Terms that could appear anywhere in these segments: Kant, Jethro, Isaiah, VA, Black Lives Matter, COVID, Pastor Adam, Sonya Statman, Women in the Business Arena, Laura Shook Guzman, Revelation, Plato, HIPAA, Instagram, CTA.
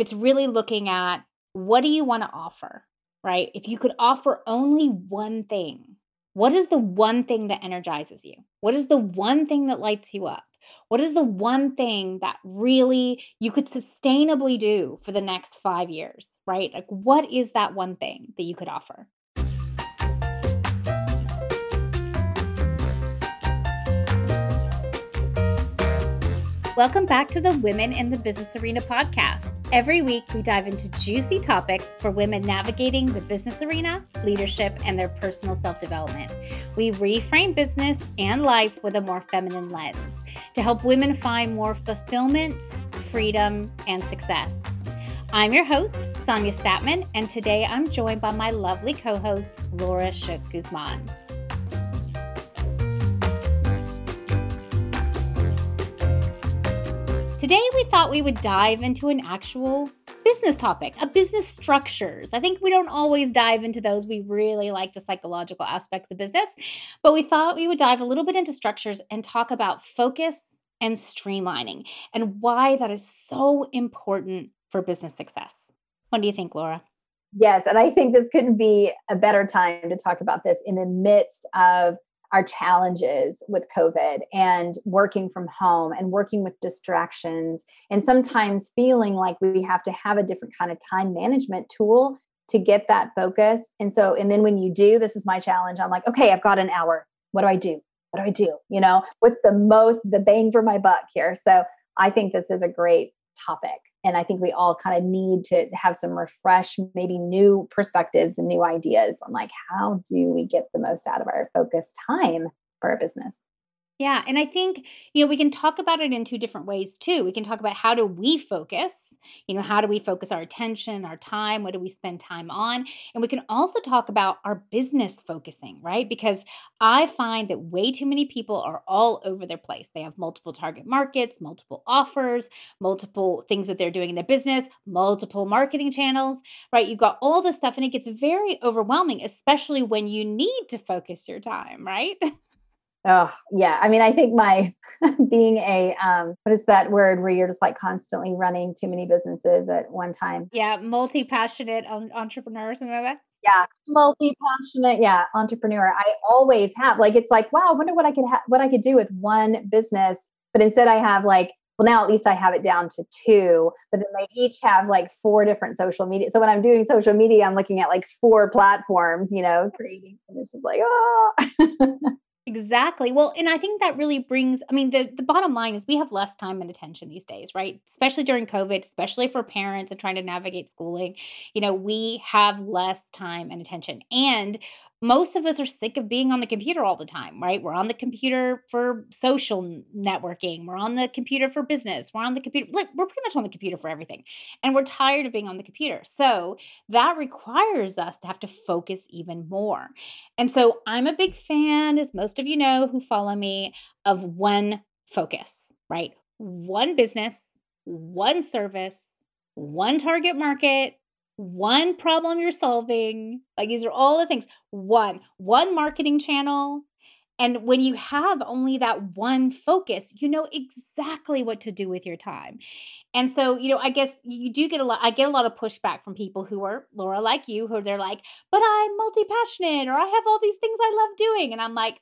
It's really looking at, what do you want to offer, right? If you could offer only one thing, what is the one thing that energizes you? What is the one thing that lights you up? What is the one thing that really you could sustainably do for the next 5 years, right? Like, what is that one thing that you could offer? Welcome back to the Women in the Business Arena podcast. Every week, we dive into juicy topics for women navigating the business arena, leadership, and their personal self-development. We reframe business and life with a more feminine lens to help women find more fulfillment, freedom, and success. I'm your host, Sonya Statman, and today I'm joined by my lovely co-host, Laura Shook Guzman. Today, we thought we would dive into an actual business topic, a business structures. I think we don't always dive into those. We really like the psychological aspects of business, but we thought we would dive a little bit into structures and talk about focus and streamlining and why that is so important for business success. What do you think, Laura? Yes, and I think this couldn't be a better time to talk about this in the midst of our challenges with COVID and working from home and working with distractions and sometimes feeling like we have to have a different kind of time management tool to get that focus. And then when you do, this is my challenge. I'm like, okay, I've got an hour. What do I do? What do I do? You know, what's the bang for my buck here? So I think this is a great topic. And I think we all kind of need to have some refresh, maybe new perspectives and new ideas on like, how do we get the most out of our focused time for our business? Yeah. And I think, you know, we can talk about it in two different ways too. We can talk about how do we focus, you know, how do we focus our attention, our time, what do we spend time on? And we can also talk about our business focusing, right? Because I find that way too many people are all over their place. They have multiple target markets, multiple offers, multiple things that they're doing in their business, multiple marketing channels, right? You've got all this stuff and it gets very overwhelming, especially when you need to focus your time, right? Oh, yeah. I mean, I think my being a, what is that word where you're just like constantly running too many businesses at one time? Yeah. Multi-passionate entrepreneur, something like that. Yeah. Multi-passionate. Yeah. Entrepreneur. I always have like, it's like, wow, I wonder what I could do with one business. But instead I have like, well, now at least I have it down to two, but then they each have like four different social media. So when I'm doing social media, I'm looking at like four platforms, you know, creating, and it's just like, oh. Exactly. Well, and I think that really brings, I mean, the bottom line is we have less time and attention these days, right? Especially during COVID, especially for parents and trying to navigate schooling, you know, we have less time and attention. And most of us are sick of being on the computer all the time, right? We're on the computer for social networking. We're on the computer for business. We're on the computer. Like, we're pretty much on the computer for everything. And we're tired of being on the computer. So that requires us to have to focus even more. And so I'm a big fan, as most of you know who follow me, of one focus, right? One business, one service, one target market, one problem you're solving, like these are all the things, one marketing channel. And when you have only that one focus, you know exactly what to do with your time. And so, you know, I guess you do get I get a lot of pushback from people who are, Laura, like you, who they're like, but I'm multi-passionate or I have all these things I love doing. And I'm like,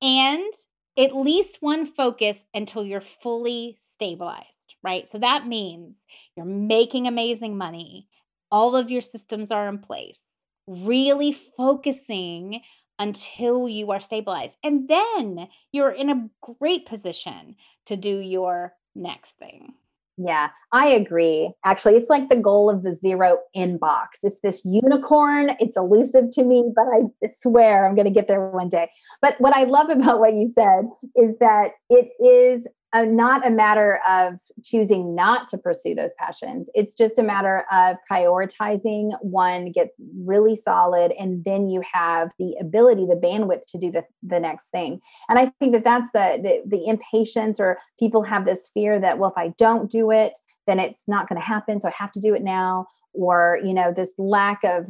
And at least one focus until you're fully stabilized, right? So that means you're making amazing money. All of your systems are in place, really focusing until you are stabilized. And then you're in a great position to do your next thing. Yeah, I agree. Actually, it's like the goal of the zero inbox. It's this unicorn. It's elusive to me, but I swear I'm going to get there one day. But what I love about what you said is that it is not a matter of choosing not to pursue those passions. It's just a matter of prioritizing one, gets really solid, and then you have the ability, the bandwidth to do the next thing. And I think that that's the impatience, or people have this fear that, well, if I don't do it, then it's not going to happen. So I have to do it now. Or, you know, this lack of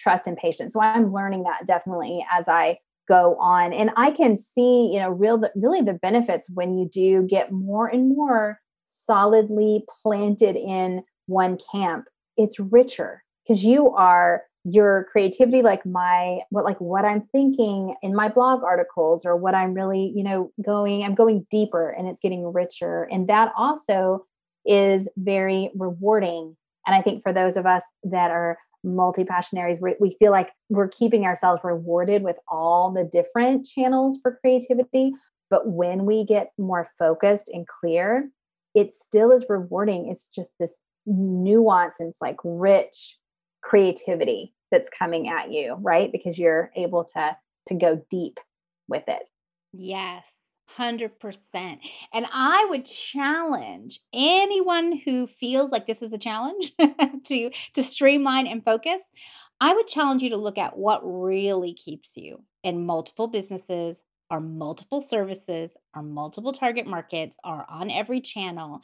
trust and patience. So I'm learning that definitely as I go on. And I can see, you know, really the benefits when you do get more and more solidly planted in one camp, it's richer because you are your creativity, like what I'm thinking in my blog articles or what I'm really, I'm going deeper and it's getting richer. And that also is very rewarding. And I think for those of us that are multi-passionaries, we feel like we're keeping ourselves rewarded with all the different channels for creativity. But when we get more focused and clear, it still is rewarding. It's just this nuance and it's like rich creativity that's coming at you, right? Because you're able to go deep with it. Yes. 100%. And I would challenge anyone who feels like this is a challenge to streamline and focus. I would challenge you to look at what really keeps you in multiple businesses or multiple services or multiple target markets or on every channel,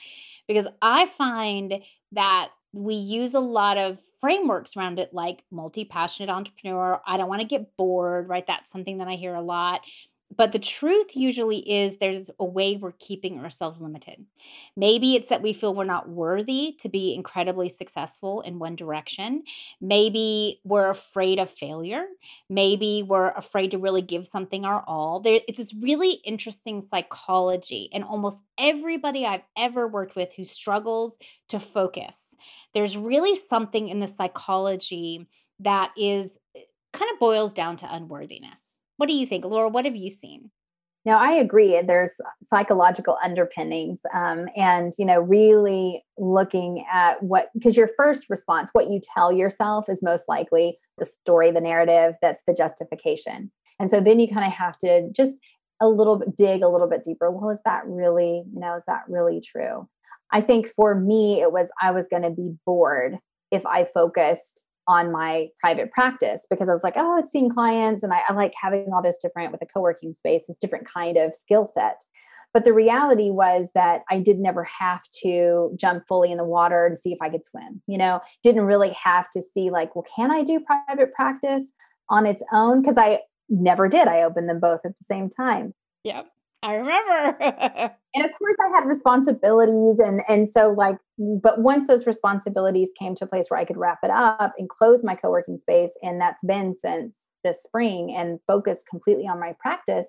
because I find that we use a lot of frameworks around it, like multi-passionate entrepreneur. I don't want to get bored, right? That's something that I hear a lot. But the truth usually is there's a way we're keeping ourselves limited. Maybe it's that we feel we're not worthy to be incredibly successful in one direction. Maybe we're afraid of failure. Maybe we're afraid to really give something our all. It's this really interesting psychology. And almost everybody I've ever worked with who struggles to focus, there's really something in the psychology that is kind of boils down to unworthiness. What do you think, Laura? What have you seen? No, I agree. There's psychological underpinnings and, really looking at because your first response, what you tell yourself is most likely the story, the narrative, that's the justification. And so then you kind of have to just dig a little bit deeper. Well, is that really true? I think for me, I was going to be bored if I focused on my private practice because I was like, it's seeing clients. And I like having all this different with a co-working space, this different kind of skill set. But the reality was that I did never have to jump fully in the water to see if I could swim, didn't really have to see like, well, can I do private practice on its own? Cause I never did. I opened them both at the same time. Yep. I remember. And of course I had responsibilities. And so but once those responsibilities came to a place where I could wrap it up and close my co-working space, and that's been since this spring, and focus completely on my practice,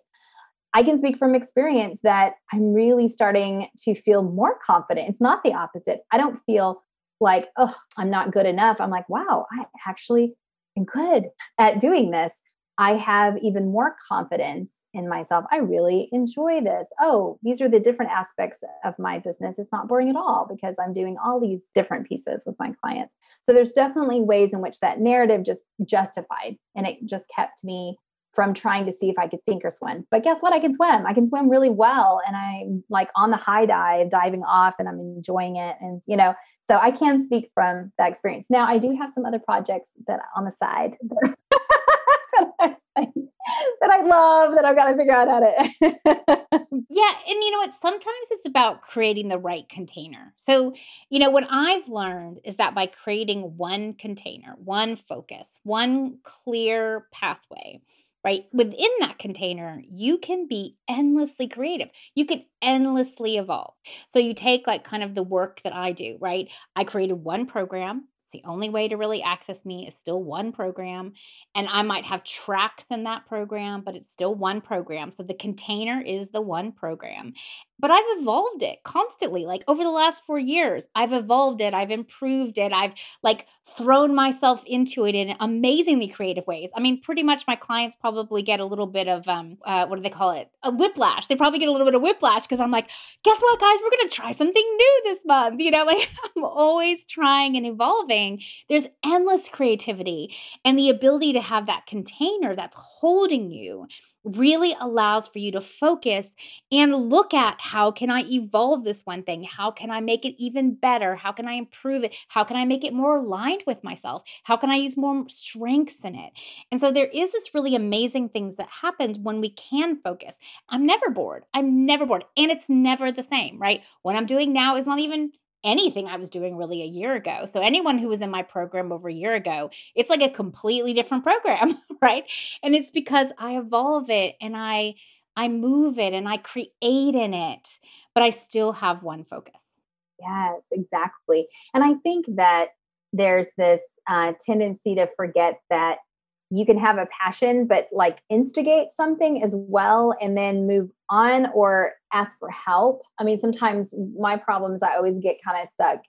I can speak from experience that I'm really starting to feel more confident. It's not the opposite. I don't feel like, oh, I'm not good enough. I'm like, wow, I actually am good at doing this. I have even more confidence in myself. I really enjoy this. Oh, these are the different aspects of my business. It's not boring at all because I'm doing all these different pieces with my clients. So there's definitely ways in which that narrative just justified, and it just kept me from trying to see if I could sink or swim. But guess what? I can swim. I can swim really well. And I'm like on the high dive, diving off, and I'm enjoying it. And, so I can speak from that experience. Now I do have some other projects that on the side that I love, that I've got to figure out how to. Yeah. And you know what? Sometimes it's about creating the right container. So, what I've learned is that by creating one container, one focus, one clear pathway, right? Within that container, you can be endlessly creative. You can endlessly evolve. So you take like kind of the work that I do, right? I created one program. The only way to really access me is still one program. And I might have tracks in that program, but it's still one program. So the container is the one program. But I've evolved it constantly. Like over the last 4 years, I've evolved it. I've improved it. I've like thrown myself into it in amazingly creative ways. I mean, pretty much my clients probably get a little bit of, a whiplash. They probably get a little bit of whiplash because I'm like, guess what, guys, we're going to try something new this month. I'm always trying and evolving. There's endless creativity, and the ability to have that container that's holding you really allows for you to focus and look at how can I evolve this one thing? How can I make it even better? How can I improve it? How can I make it more aligned with myself? How can I use more strengths in it? And so there is this really amazing things that happens when we can focus. I'm never bored. And it's never the same, right? What I'm doing now is not even anything I was doing really a year ago. So anyone who was in my program over a year ago, it's like a completely different program, right? And it's because I evolve it and I move it and I create in it, but I still have one focus. Yes, exactly. And I think that there's this tendency to forget that you can have a passion, but like instigate something as well and then move on or ask for help. I mean, sometimes my problems, I always get kind of stuck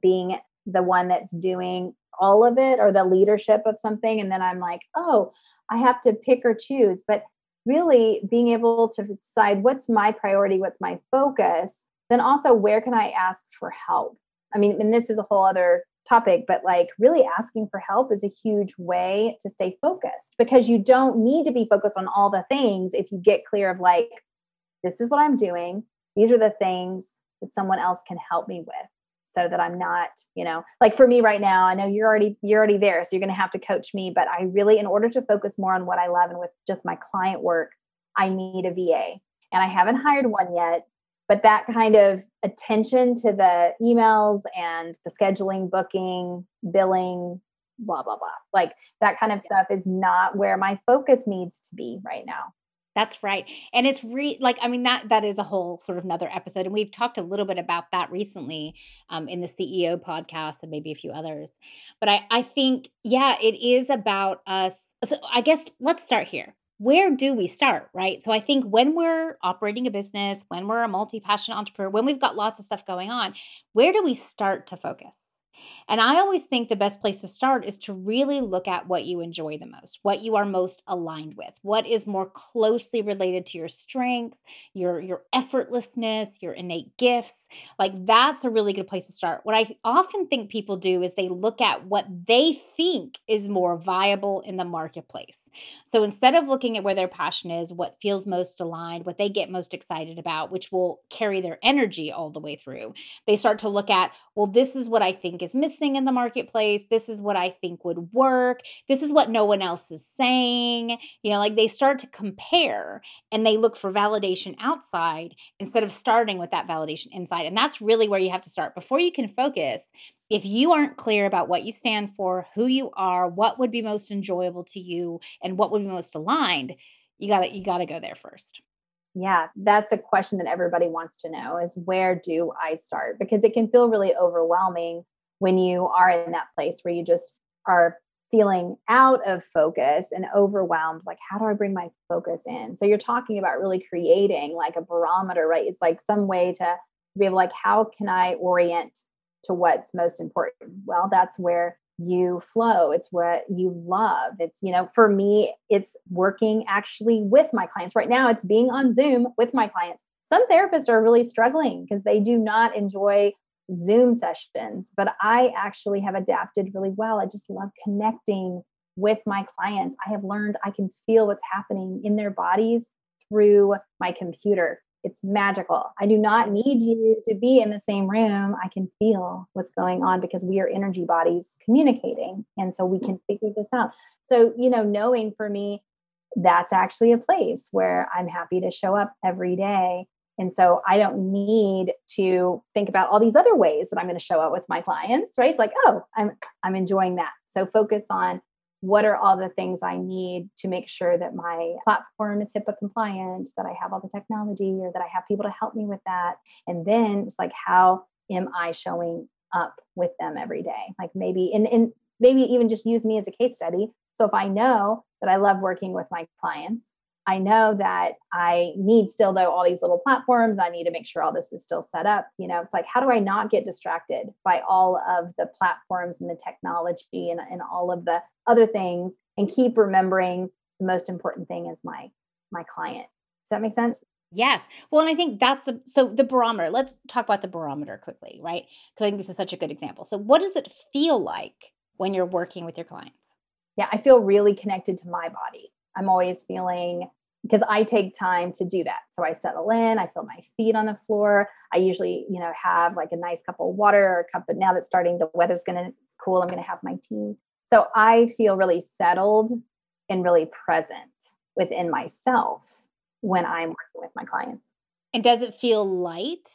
being the one that's doing all of it or the leadership of something. And then I'm like, oh, I have to pick or choose. But really being able to decide what's my priority, what's my focus, then also where can I ask for help? I mean, and this is a whole other topic, but like really asking for help is a huge way to stay focused because you don't need to be focused on all the things. If you get clear of like, this is what I'm doing. These are the things that someone else can help me with so that I'm not, you know, like for me right now, I know you're already there. So you're going to have to coach me, but I really, in order to focus more on what I love and with just my client work, I need a VA and I haven't hired one yet. But that kind of attention to the emails and the scheduling, booking, billing, blah, blah, blah. Like that kind of stuff is not where my focus needs to be right now. That's right. And it's like, I mean, that is a whole sort of another episode. And we've talked a little bit about that recently in the CEO podcast and maybe a few others. But I think, yeah, it is about us. So I guess let's start here. Where do we start, right? So I think when we're operating a business, when we're a multi-passionate entrepreneur, when we've got lots of stuff going on, where do we start to focus? And I always think the best place to start is to really look at what you enjoy the most, what you are most aligned with, what is more closely related to your strengths, your effortlessness, your innate gifts. Like that's a really good place to start. What I often think people do is they look at what they think is more viable in the marketplace. So instead of looking at where their passion is, what feels most aligned, what they get most excited about, which will carry their energy all the way through, they start to look at, well, this is what I think is missing in the marketplace. This is what I think would work. This is what no one else is saying. You know, like they start to compare and they look for validation outside instead of starting with that validation inside. And that's really where you have to start before you can focus. If you aren't clear about what you stand for, who you are, what would be most enjoyable to you, and what would be most aligned, you gotta go there first. Yeah, that's a question that everybody wants to know is where do I start? Because it can feel really overwhelming when you are in that place where you just are feeling out of focus and overwhelmed, like, how do I bring my focus in? So you're talking about really creating like a barometer, right? It's like some way to be able like, how can I orient to what's most important? Well, that's where you flow. It's what you love. It's, you know, for me, it's working actually with my clients. Right now, it's being on Zoom with my clients. Some therapists are really struggling because they do not enjoy Zoom sessions, but I actually have adapted really well. I just love connecting with my clients. I have learned I can feel what's happening in their bodies through my computer. It's magical. I do not need you to be in the same room. I can feel what's going on because we are energy bodies communicating. And so we can figure this out. So, you know, knowing for me, that's actually a place where I'm happy to show up every day. And so I don't need to think about all these other ways that I'm going to show up with my clients, right? It's like, oh, I'm enjoying that. So focus on what are all the things I need to make sure that my platform is HIPAA compliant, that I have all the technology or that I have people to help me with that. And then it's like, how am I showing up with them every day? Like maybe, and maybe even just use me as a case study. So if I know that I love working with my clients, I know that I need still though all these little platforms. I need to make sure all this is still set up. You know, it's like, how do I not get distracted by all of the platforms and the technology and all of the other things and keep remembering the most important thing is my client. Does that make sense? Yes. Well, and I think that's the barometer. Let's talk about the barometer quickly, right? Because I think this is such a good example. So what does it feel like when you're working with your clients? Yeah, I feel really connected to my body. I'm always feeling because I take time to do that. So I settle in, I feel my feet on the floor. I usually, you know, have like a nice cup of water or a cup, but now that's starting, the weather's going to cool. I'm going to have my tea. So I feel really settled and really present within myself when I'm working with my clients. And does it feel light?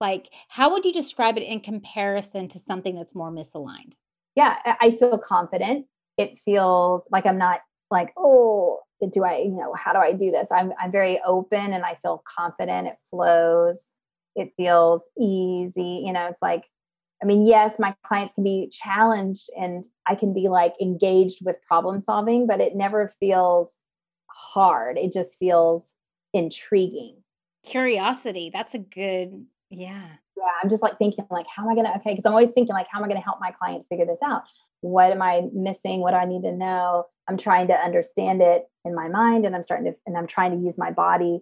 Like how would you describe it in comparison to something that's more misaligned? Yeah, I feel confident. It feels like I'm not like, oh, do I, you know, how do I do this? I'm very open and I feel confident. It flows. it feels easy. You know, it's like, I mean, yes, my clients can be challenged and I can be like engaged with problem solving, but it never feels hard. It just feels intriguing. Curiosity. That's a good, yeah. Yeah. I'm just like thinking like, how am I going to, okay. Cause I'm always thinking like, how am I going to help my client figure this out? What am I missing? What do I need to know? I'm trying to understand it in my mind, and I'm trying to use my body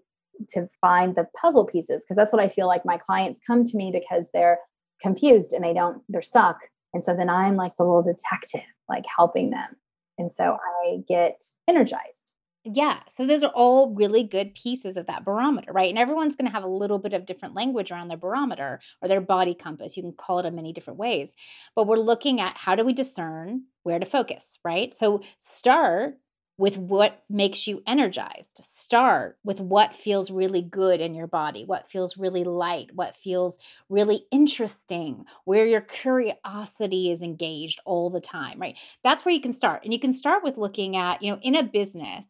to find the puzzle pieces. Cause that's what I feel like my clients come to me because they're confused and they're stuck. And so then I'm like the little detective, like helping them. And so I get energized. Yeah. So those are all really good pieces of that barometer, right? And everyone's going to have a little bit of different language around their barometer or their body compass. You can call it in many different ways, but we're looking at how do we discern where to focus, right? So start with what makes you energized. Start with what feels really good in your body, what feels really light, what feels really interesting, where your curiosity is engaged all the time, right? That's where you can start. And you can start with looking at, you know, in a business,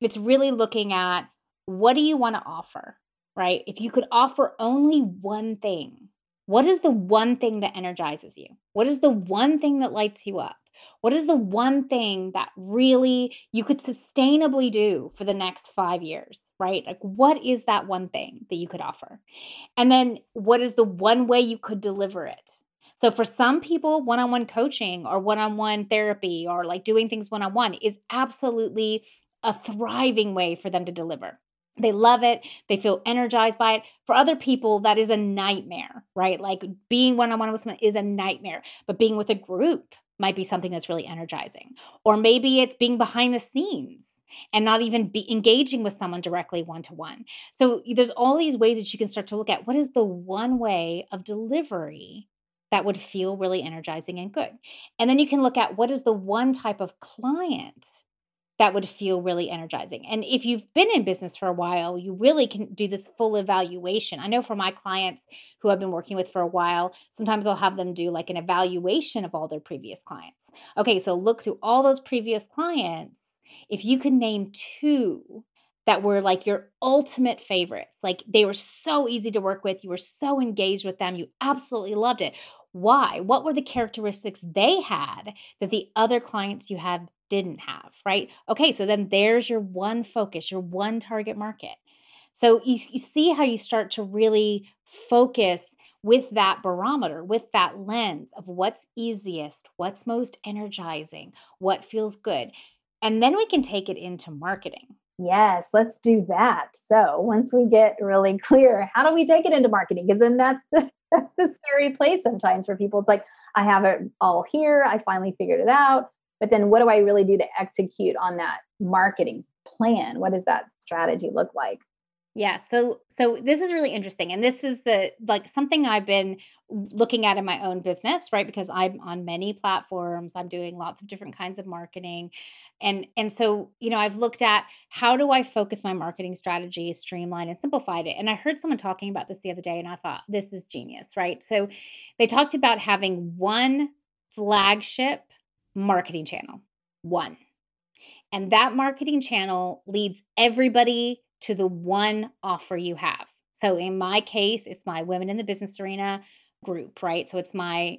it's really looking at what do you want to offer, right? If you could offer only one thing, what is the one thing that energizes you? What is the one thing that lights you up? What is the one thing that really you could sustainably do for the next 5 years, right? Like, what is that one thing that you could offer? And then what is the one way you could deliver it? So for some people, one-on-one coaching or one-on-one therapy or like doing things one-on-one is absolutely a thriving way for them to deliver. They love it. They feel energized by it. For other people, that is a nightmare, right? Like being one-on-one with someone is a nightmare, but being with a group might be something that's really energizing. Or maybe it's being behind the scenes and not even be engaging with someone directly one-to-one. So there's all these ways that you can start to look at what is the one way of delivery that would feel really energizing and good. And then you can look at what is the one type of client that would feel really energizing. And if you've been in business for a while, you really can do this full evaluation. I know for my clients who I've been working with for a while, sometimes I'll have them do like an evaluation of all their previous clients. Okay, so look through all those previous clients. If you can name two that were like your ultimate favorites, like they were so easy to work with, you were so engaged with them, you absolutely loved it. Why? What were the characteristics they had that the other clients you had didn't have, right? Okay, so then there's your one focus, your one target market. So you see how you start to really focus with that barometer, with that lens of what's easiest, what's most energizing, what feels good. And then we can take it into marketing. Yes, let's do that. So once we get really clear, how do we take it into marketing? Because then that's the scary place sometimes for people. It's like, I have it all here. I finally figured it out. But then what do I really do to execute on that marketing plan? What does that strategy look like? Yeah. So this is really interesting. And this is something I've been looking at in my own business, right? Because I'm on many platforms, I'm doing lots of different kinds of marketing. And so, you know, I've looked at how do I focus my marketing strategy, streamline and simplify it. And I heard someone talking about this the other day and I thought, this is genius, right? So they talked about having one flagship marketing channel, one. And that marketing channel leads everybody to the one offer you have. So in my case, it's my Women in the Business Arena group, right? So it's my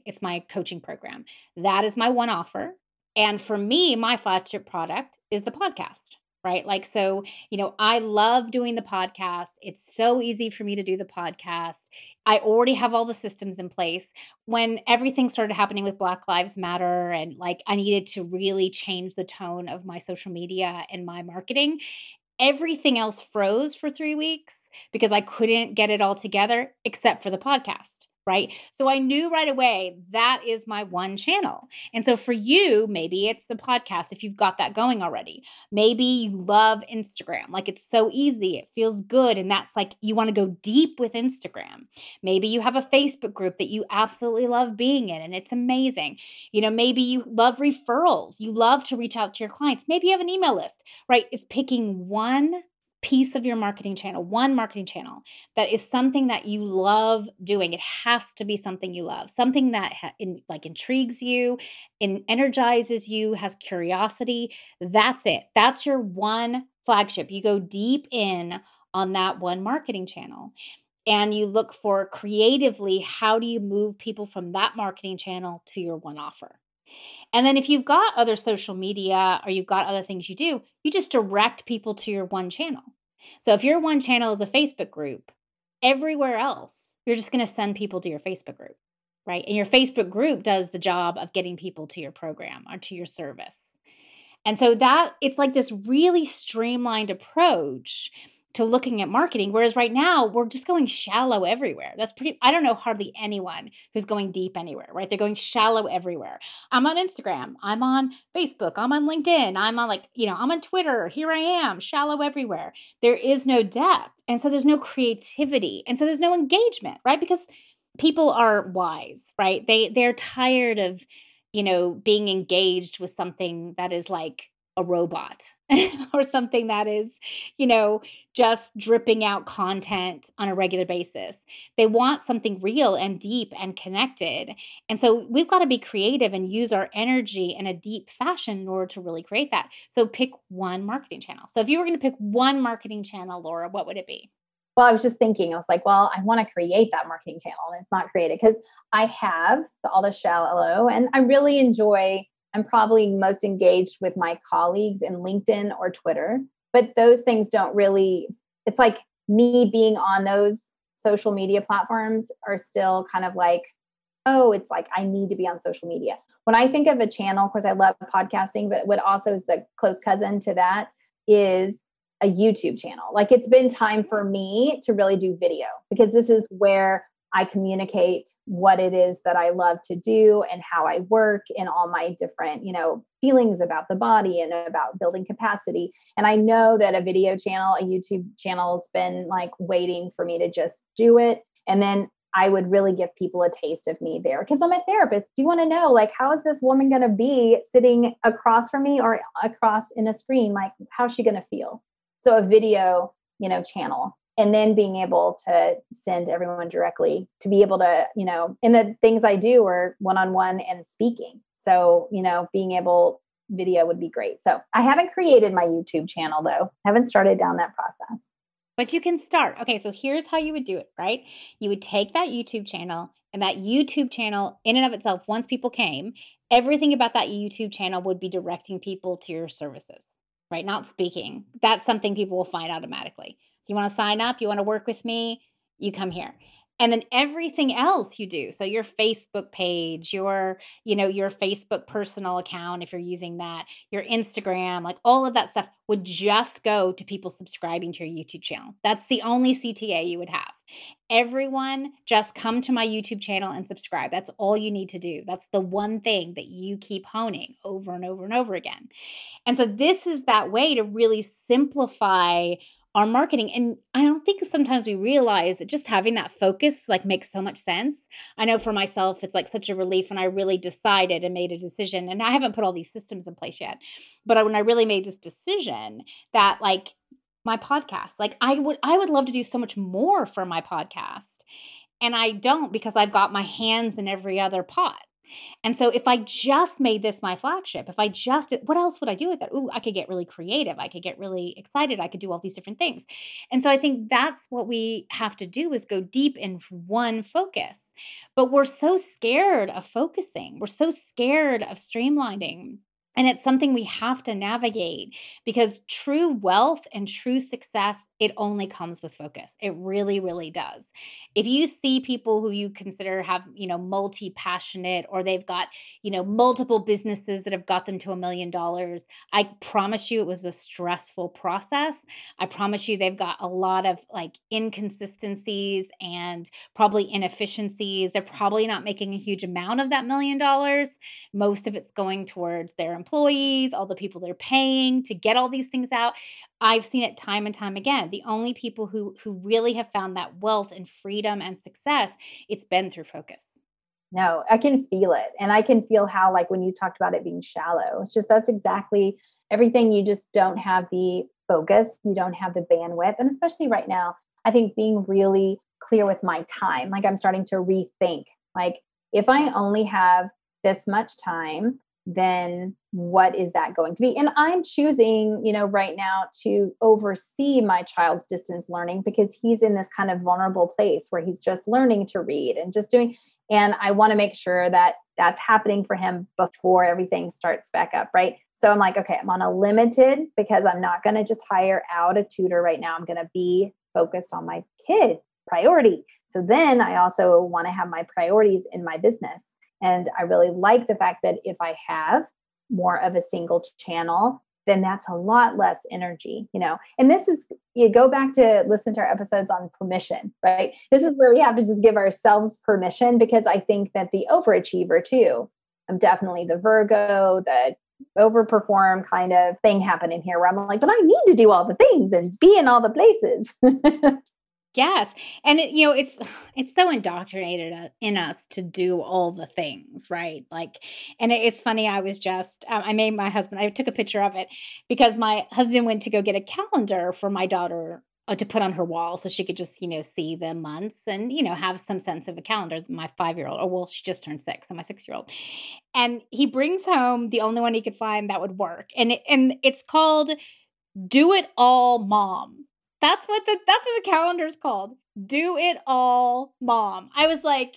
coaching program. That is my one offer. And for me, my flagship product is the podcast, right? Like, so, you know, I love doing the podcast. It's so easy for me to do the podcast. I already have all the systems in place. When everything started happening with Black Lives Matter and like I needed to really change the tone of my social media and my marketing, everything else froze for 3 weeks because I couldn't get it all together except for the podcast, right? So I knew right away that is my one channel. And so for you, maybe it's the podcast if you've got that going already. Maybe you love Instagram. Like it's so easy. It feels good. And that's like you want to go deep with Instagram. Maybe you have a Facebook group that you absolutely love being in and it's amazing. You know, maybe you love referrals. You love to reach out to your clients. Maybe you have an email list, right? It's picking one piece of your marketing channel, one marketing channel that is something that you love doing. It has to be something you love, something that intrigues you, energizes you, has curiosity. That's it. That's your one flagship. You go deep in on that one marketing channel. and you look for creatively, how do you move people from that marketing channel to your one offer? And then if you've got other social media or you've got other things you do, you just direct people to your one channel. So if your one channel is a Facebook group, everywhere else, you're just going to send people to your Facebook group, right? And your Facebook group does the job of getting people to your program or to your service. And so that it's like this really streamlined approach to looking at marketing, whereas right now we're just going shallow everywhere. I don't know hardly anyone who's going deep anywhere, right? They're going shallow everywhere. I'm on Instagram, I'm on Facebook, I'm on LinkedIn, I'm on I'm on Twitter, here I am, shallow everywhere. There is no depth. And so there's no creativity. And so there's no engagement, right? Because people are wise, right? They're tired of, being engaged with something that is like a robot or something that is, just dripping out content on a regular basis. They want something real and deep and connected. And so we've got to be creative and use our energy in a deep fashion in order to really create that. So pick one marketing channel. So if you were going to pick one marketing channel, Laura, what would it be? Well, I was just thinking, I was like, well, I want to create that marketing channel, and it's not created because I have all the shallow, and I really enjoy. I'm probably most engaged with my colleagues in LinkedIn or Twitter, but those things don't really, it's like me being on those social media platforms are still kind of like, oh, it's like, I need to be on social media. When I think of a channel, of course, I love podcasting, but what also is the close cousin to that is a YouTube channel. Like it's been time for me to really do video because this is where I communicate what it is that I love to do and how I work and all my different, feelings about the body and about building capacity. And I know that a YouTube channel has been like waiting for me to just do it. And then I would really give people a taste of me there because I'm a therapist. Do you want to know, like, how is this woman going to be sitting across from me or across in a screen? Like, how's she going to feel? So a video, channel. And then being able to send everyone directly to be able to, and the things I do are one-on-one and speaking. So, video would be great. So I haven't created my YouTube channel though. I haven't started down that process. But you can start. Okay. So here's how you would do it, right? You would take that YouTube channel, and that YouTube channel in and of itself, once people came, everything about that YouTube channel would be directing people to your services, right? Not speaking. That's something people will find automatically. You want to sign up? You want to work with me? You come here. And then everything else you do. So your Facebook page, your Facebook personal account, if you're using that, your Instagram, like all of that stuff would just go to people subscribing to your YouTube channel. That's the only CTA you would have. Everyone just come to my YouTube channel and subscribe. That's all you need to do. That's the one thing that you keep honing over and over and over again. And so this is that way to really simplify our marketing. And I don't think sometimes we realize that just having that focus like makes so much sense. I know for myself, it's like such a relief when I really decided and made a decision. And I haven't put all these systems in place yet, but when I really made this decision that like my podcast, like I would love to do so much more for my podcast. And I don't, because I've got my hands in every other pot. And so if I just made this my flagship, what else would I do with that? Ooh, I could get really creative. I could get really excited. I could do all these different things. And so I think that's what we have to do is go deep in one focus. But we're so scared of focusing. We're so scared of streamlining. And it's something we have to navigate because true wealth and true success, it only comes with focus. It really, really does. If you see people who you consider have, multi-passionate or they've got, multiple businesses that have got them to $1 million, I promise you it was a stressful process. I promise you they've got a lot of like inconsistencies and probably inefficiencies. They're probably not making a huge amount of that $1 million. Most of it's going towards their employees, all the people they're paying to get all these things out. I've seen it time and time again. The only people who really have found that wealth and freedom and success, it's been through focus. No, I can feel it. And I can feel how, like when you talked about it being shallow, it's just, that's exactly everything. You just don't have the focus. You don't have the bandwidth. And especially right now, I think being really clear with my time, like I'm starting to rethink, like if I only have this much time, then what is that going to be? And I'm choosing, you know, right now to oversee my child's distance learning because he's in this kind of vulnerable place where he's just learning to read and just doing, and I want to make sure that that's happening for him before everything starts back up, right? So I'm like, okay, I'm on a limited because I'm not going to just hire out a tutor right now. I'm going to be focused on my kid priority. So then I also want to have my priorities in my business. And I really like the fact that if I have more of a single channel, then that's a lot less energy, you know? And this is, you go back to listen to our episodes on permission, right? This is where we have to just give ourselves permission because I think that the overachiever too, I'm definitely the Virgo, the overperform kind of thing happening here where I'm like, but I need to do all the things and be in all the places. Yes. And it, you know, it's so indoctrinated in us to do all the things, right? Like, and it's funny, I was just, I made my husband, I took a picture of it because my husband went to go get a calendar for my daughter to put on her wall so she could just, you know, see the months and, you know, have some sense of a calendar. My 5-year-old, or well, she just turned 6, so my 6-year-old. And he brings home the only one he could find that would work. And it's called Do It All Mom. That's what the calendar is called. Do It All Mom. I was like,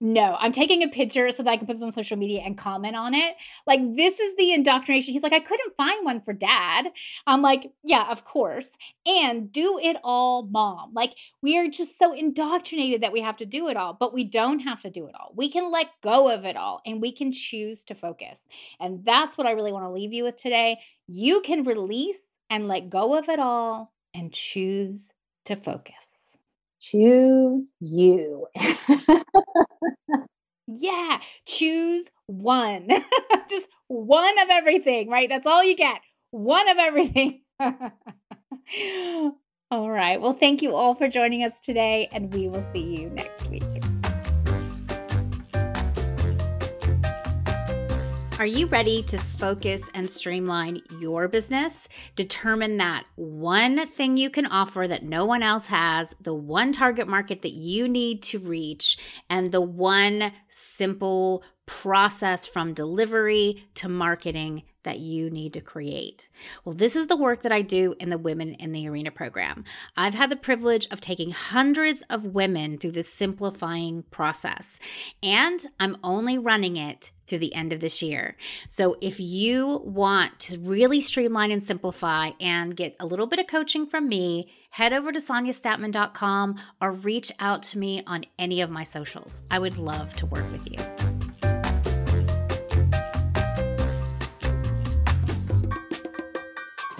no, I'm taking a picture so that I can put this on social media and comment on it. Like, this is the indoctrination. He's like, I couldn't find one for Dad. I'm like, yeah, of course. And Do It All Mom. Like, we are just so indoctrinated that we have to do it all, but we don't have to do it all. We can let go of it all and we can choose to focus. And that's what I really want to leave you with today. You can release and let go of it all and choose to focus. Choose you. Yeah, choose one. Just one of everything, right? That's all you get. One of everything. All right. Well, thank you all for joining us today, and we will see you next week. Are you ready to focus and streamline your business? Determine that one thing you can offer that no one else has, the one target market that you need to reach, and the one simple process from delivery to marketing that you need to create. Well, this is the work that I do in the Women in the Arena program. I've had the privilege of taking hundreds of women through this simplifying process, and I'm only running it through the end of this year. So if you want to really streamline and simplify and get a little bit of coaching from me, head over to sonyastatman.com or reach out to me on any of my socials. I would love to work with you.